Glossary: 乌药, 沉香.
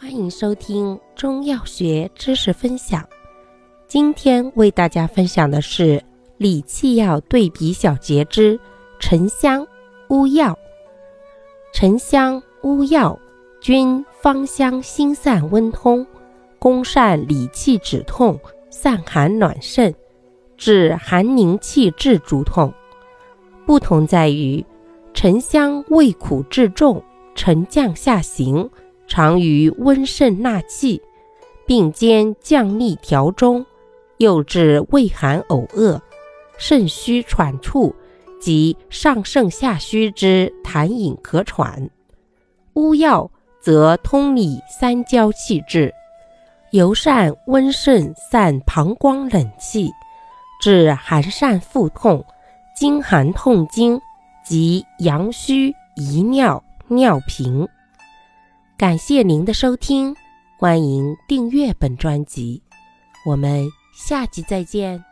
欢迎收听中药学知识分享。今天为大家分享的是理气药对比小节之沉香、乌药。沉香、乌药均芳香辛散温通，功善理气止痛，散寒暖肾，治寒凝气滞诸痛。不同在于沉香味苦质重，沉降下行，常于温肾纳气，并兼降逆调中，又治胃寒呕恶、肾虚喘促及上盛下虚之痰饮咳喘。乌药则通理三焦气滞，尤善温肾，散膀胱冷气，治寒疝腹痛、经寒痛经及阳虚遗尿、尿频。感谢您的收听，欢迎订阅本专辑，我们下集再见。